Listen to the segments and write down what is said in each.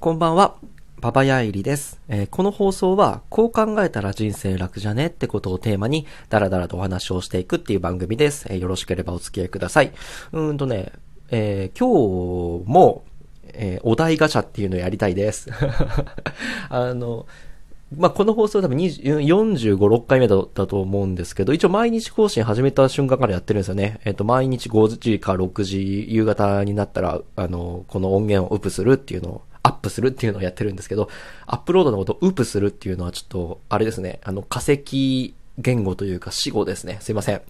こんばんは、パパヤイリです、この放送はこう考えたら人生楽じゃねってことをテーマにダラダラとお話をしていくっていう番組です、よろしければお付き合いください。今日も、お題ガチャっていうのをやりたいですこの放送多分45、6回目だったと思うんですけど、一応毎日更新始めた瞬間からやってるんですよね。毎日5時か6時、夕方になったら、この音源をアップするっていうのをやってるんですけど、アップロードのことをウープするっていうのはちょっと、あれですね、化石言語というか死語ですね。すいません。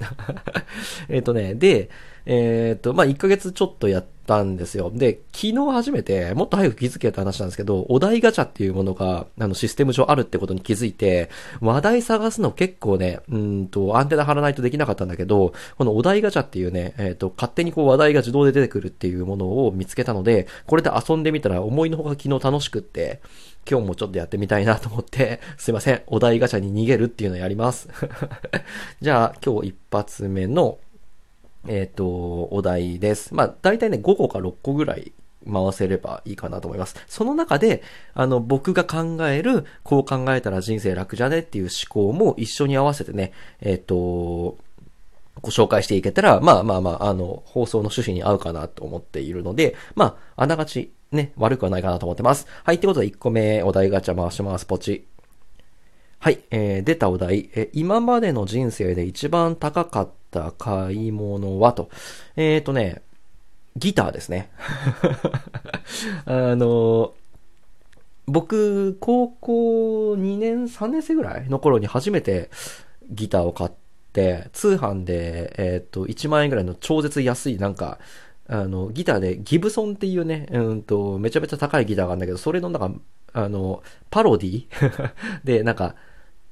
で、1ヶ月ちょっとやったんですよ。で、昨日初めて、もっと早く気づけた話なんですけど、お題ガチャっていうものが、システム上あるってことに気づいて、話題探すの結構ね、アンテナ張らないとできなかったんだけど、このお題ガチャっていうね、勝手にこう話題が自動で出てくるっていうものを見つけたので、これで遊んでみたら思いのほか昨日楽しくって、今日もちょっとやってみたいなと思って、すいません、お題ガチャに逃げるっていうのをやります。じゃあ、今日一発目の、お題です。だいたいね、5個か6個ぐらい回せればいいかなと思います。その中で、僕が考える、こう考えたら人生楽じゃねっていう思考も一緒に合わせてね、ご紹介していけたら、放送の趣旨に合うかなと思っているので、あながち、ね、悪くはないかなと思ってます。はい、ってことで1個目、お題ガチャ回します。ポチ。はい、出たお題、今までの人生で一番高かった買い物はと。ギターですね。僕、高校2年、3年生ぐらいの頃に初めてギターを買って、通販で、1万円ぐらいの超絶安いギターでギブソンっていうね、めちゃめちゃ高いギターがあるんだけど、それのパロディで、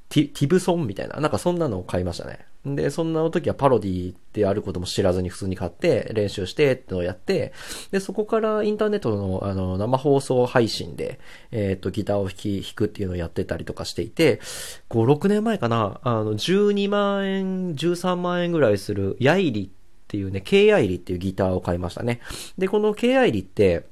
ティブソンみたいな、そんなのを買いましたね。で、そんなの時はパロディってあることも知らずに普通に買って、練習してってのをやって、で、そこからインターネットの、生放送配信で、ギターを弾くっていうのをやってたりとかしていて、5、6年前かな、12万円、13万円ぐらいする、ヤイリっていうね、K アイリっていうギターを買いましたね。で、この K アイリって、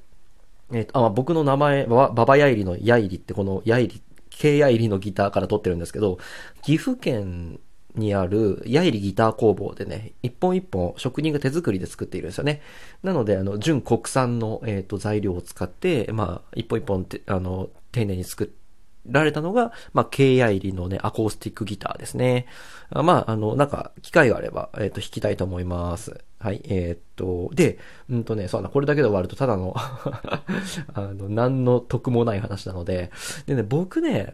僕の名前は、ババヤイリのヤイリって、このヤイリ、K アイリのギターから取ってるんですけど、岐阜県にあるヤイリギター工房でね、一本一本職人が手作りで作っているんですよね。なので、純国産の、材料を使って、一本一本て、丁寧に作って、られたのが、K アイリのね、アコースティックギターですね。機会があれば、弾きたいと思います。はい、で、そうな、これだけで終わると、ただの何の得もない話なので、でね、僕ね、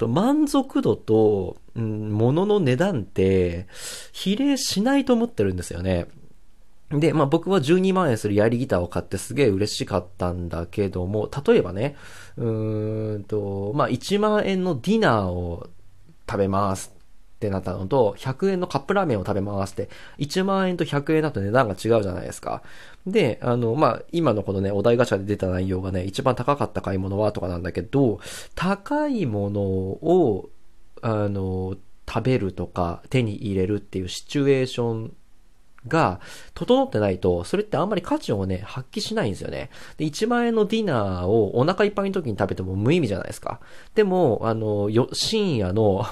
満足度と、物の値段って、比例しないと思ってるんですよね。で、僕は12万円するヤイリギターを買ってすげえ嬉しかったんだけども、例えばね、1万円のディナーを食べますってなったのと、100円のカップラーメンを食べますって、1万円と100円だと値段が違うじゃないですか。で、今のこのね、お題ガチャで出た内容がね、一番高かった買い物はとかなんだけど、高いものを、食べるとか、手に入れるっていうシチュエーション、が整ってないと、それってあんまり価値をね、発揮しないんですよね。で、1万円のディナーをお腹いっぱいの時に食べても無意味じゃないですか。でも、深夜の、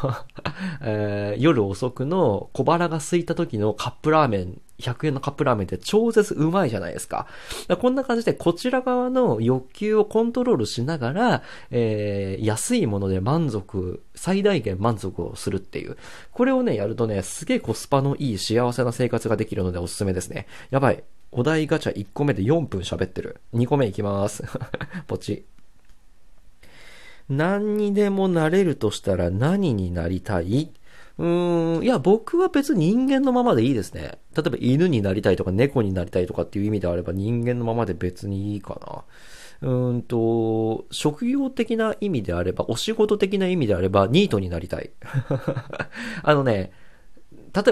夜遅くの小腹が空いた時のカップラーメン、100円のカップラーメンって超絶うまいじゃないですか。こんな感じでこちら側の欲求をコントロールしながら、安いもので最大限満足をするっていう。これをね、やるとね、すげえコスパのいい幸せな生活ができるのでおすすめですね。やばい。お題ガチャ1個目で4分喋ってる。2個目いきます。ポチ。何にでもなれるとしたら何になりたい？いや、僕は別に人間のままでいいですね。例えば犬になりたいとか猫になりたいとかっていう意味であれば人間のままで別にいいかな。職業的な意味であれば、お仕事的な意味であればニートになりたい。例え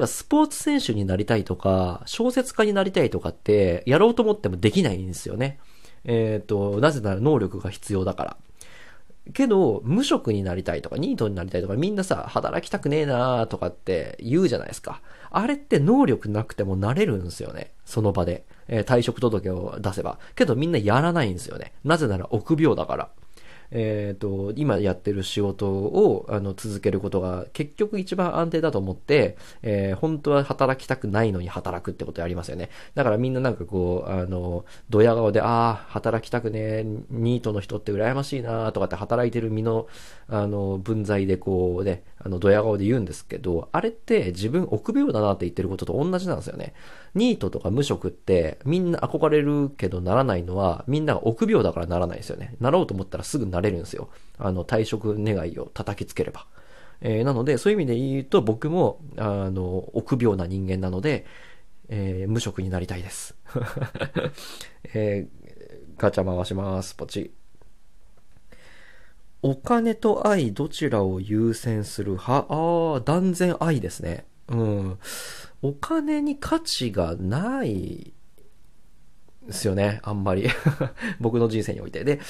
ばスポーツ選手になりたいとか、小説家になりたいとかって、やろうと思ってもできないんですよね。なぜなら能力が必要だから。けど、無職になりたいとか、ニートになりたいとか、みんなさ、働きたくねえなーとかって言うじゃないですか。あれって能力なくてもなれるんですよね。その場で。退職届を出せば。けどみんなやらないんですよね。なぜなら臆病だから。今やってる仕事を続けることが結局一番安定だと思って、本当は働きたくないのに働くってことありますよね。だからみんななんかこうドヤ顔で働きたくねーニートの人って羨ましいなーとかって働いてる身の分際でこうねドヤ顔で言うんですけど、あれって自分臆病だなって言ってることと同じなんですよね。ニートとか無職ってみんな憧れるけどならないのはみんなが臆病だからならないですよね。なろうと思ったらすぐなれるんですよ。退職願いを叩きつければ。なのでそういう意味で言うと僕も臆病な人間なので、無職になりたいです、ガチャ回します。ポチ。お金と愛どちらを優先する派？断然愛ですね。うん。お金に価値がないですよね。あんまり僕の人生においてで。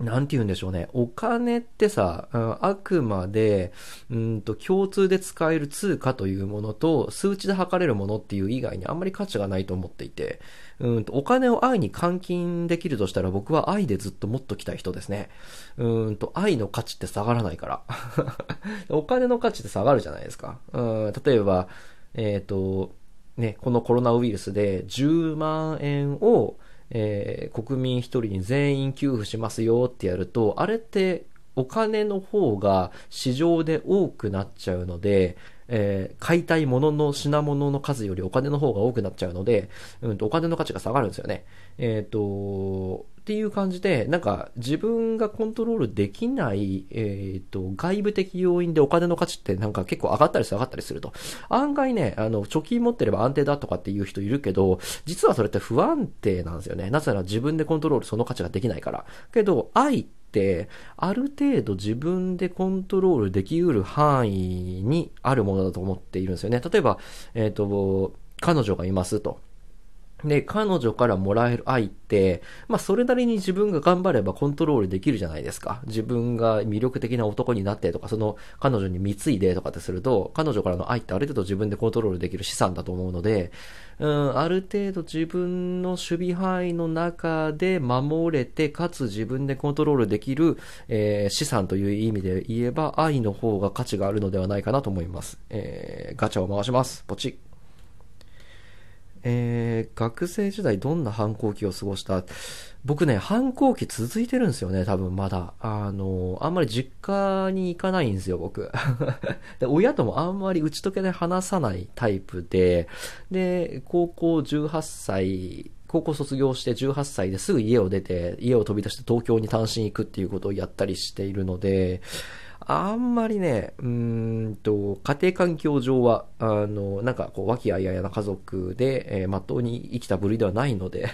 なんて言うんでしょうね。お金ってさ、あくまで、共通で使える通貨というものと、数値で測れるものっていう以外にあんまり価値がないと思っていて、お金を愛に換金できるとしたら僕は愛でずっと持っときたい人ですね。愛の価値って下がらないから。お金の価値って下がるじゃないですか。例えば、ね、このコロナウイルスで10万円を、国民一人に全員給付しますよってやると、あれってお金の方が市場で多くなっちゃうので、買いたいものの品物の数よりお金の方が多くなっちゃうので、お金の価値が下がるんですよね。っていう感じで、なんか自分がコントロールできない、外部的要因でお金の価値ってなんか結構上がったり下がったりすると。案外ね、貯金持ってれば安定だとかっていう人いるけど、実はそれって不安定なんですよね。なぜなら自分でコントロールその価値ができないから。けど、愛ってある程度自分でコントロールできうる範囲にあるものだと思っているんですよね。例えば、彼女がいますと。で、彼女からもらえる愛って、まあそれなりに自分が頑張ればコントロールできるじゃないですか。自分が魅力的な男になってとか、その彼女に貢いでとかってすると、彼女からの愛ってある程度自分でコントロールできる資産だと思うので、ある程度自分の守備範囲の中で守れて、かつ自分でコントロールできる、資産という意味で言えば、愛の方が価値があるのではないかなと思います。ガチャを回します。ポチッ。学生時代どんな反抗期を過ごした？僕ね、反抗期続いてるんですよね、多分まだ。あんまり実家に行かないんですよ、僕。で、親ともあんまり打ち解けで話さないタイプで、で、高校卒業して18歳ですぐ家を飛び出して東京に単身行くっていうことをやったりしているので、あんまりね、家庭環境上は、なんかこう、和気あいあいな家族で、まっとうに生きた部類ではないので、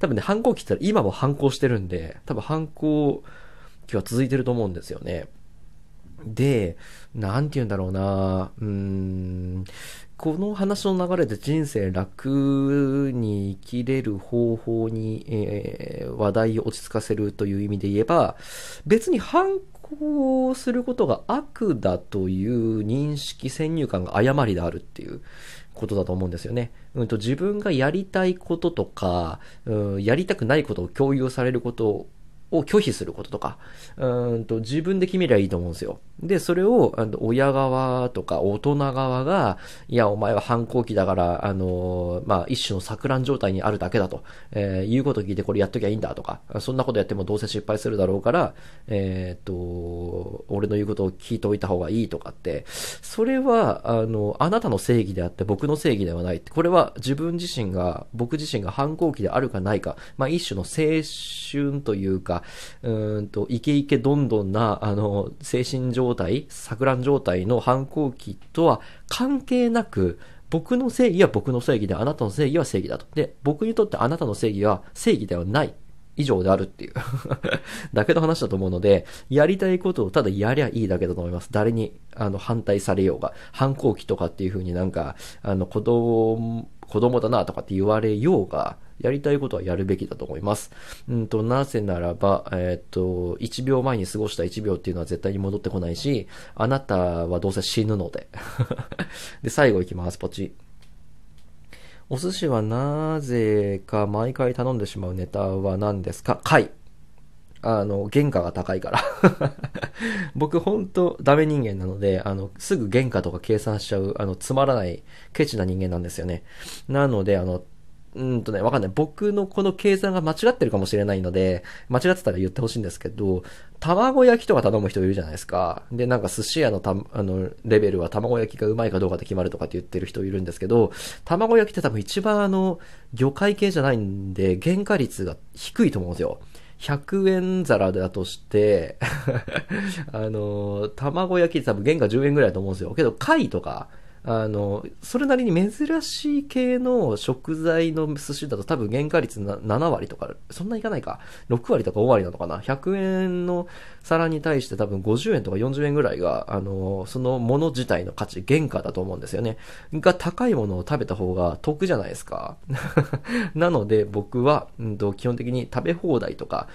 多分ね、反抗期って言ったら今も反抗してるんで、多分反抗期は続いてると思うんですよね。で、なんて言うんだろうな、この話の流れで人生楽に生きれる方法に、話題を落ち着かせるという意味で言えば、別に反抗することが悪だという認識、先入観が誤りであるっていうことだと思うんですよね。自分がやりたいこととか、やりたくないことを共有されることを拒否することとか、自分で決めりゃいいと思うんですよ。で、それを、親側とか大人側が、いや、お前は反抗期だから、まあ、一種の錯乱状態にあるだけだと、言うこと聞いてこれやっときゃいいんだとか、そんなことやってもどうせ失敗するだろうから、俺の言うことを聞いておいた方がいいとかって、それは、あなたの正義であって僕の正義ではないって、これは僕自身が反抗期であるかないか、まあ、一種の青春というか、イケイケどんどんな、精神状態、錯乱状態の反抗期とは関係なく、僕の正義は僕の正義で、あなたの正義は正義だと。で、僕にとってあなたの正義は正義ではない以上であるっていうだけの話だと思うので、やりたいことをただやりゃいいだけだと思います。誰に反対されようが、反抗期とかっていう風になんか子供だなとかって言われようが、やりたいことはやるべきだと思います。なぜならば、1秒前に過ごした1秒っていうのは絶対に戻ってこないし、あなたはどうせ死ぬので。で、最後いきます。ポチ。お寿司はなぜか毎回頼んでしまうネタは何ですか？貝。原価が高いから。僕ほんとダメ人間なので、すぐ原価とか計算しちゃう、つまらないケチな人間なんですよね。なので、わかんない。僕のこの計算が間違ってるかもしれないので、間違ってたら言ってほしいんですけど、卵焼きとか頼む人いるじゃないですか。で、なんか寿司屋のレベルは卵焼きがうまいかどうかで決まるとかって言ってる人いるんですけど、卵焼きって多分一番魚介系じゃないんで、原価率が低いと思うんですよ。100円皿だとして、卵焼きって多分原価10円ぐらいだと思うんですよ。けど、貝とか、それなりに珍しい系の食材の寿司だと多分原価率7割とか、そんないかないか、6割とか5割なのかな。100円の皿に対して多分50円とか40円ぐらいが、そのもの自体の価値、原価だと思うんですよね。が高いものを食べた方が得じゃないですか。なので僕は、基本的に食べ放題とか、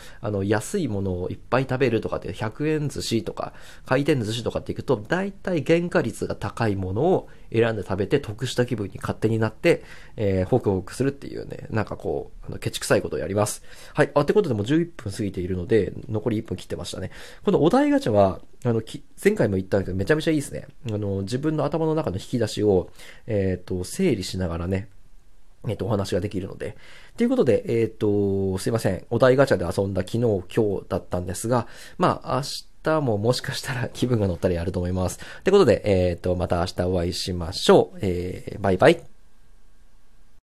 安いものをいっぱい食べるとかって、100円寿司とか、回転寿司とかっていくと、大体原価率が高いものを選んで食べて得した気分に勝手になって、ホクホクするっていうね、なんかこう、ケチくさいことをやります。はい。ってことでもう11分過ぎているので、残り1分切ってましたね。このお題ガチャは、前回も言ったんですけど、めちゃめちゃいいですね。自分の頭の中の引き出しを、整理しながらね、お話ができるので。ということで、すいません。お題ガチャで遊んだ昨日、今日だったんですが、まあ、明日ももしかしたら気分が乗ったらやると思います。ということで、また明日お会いしましょう。バイバイ。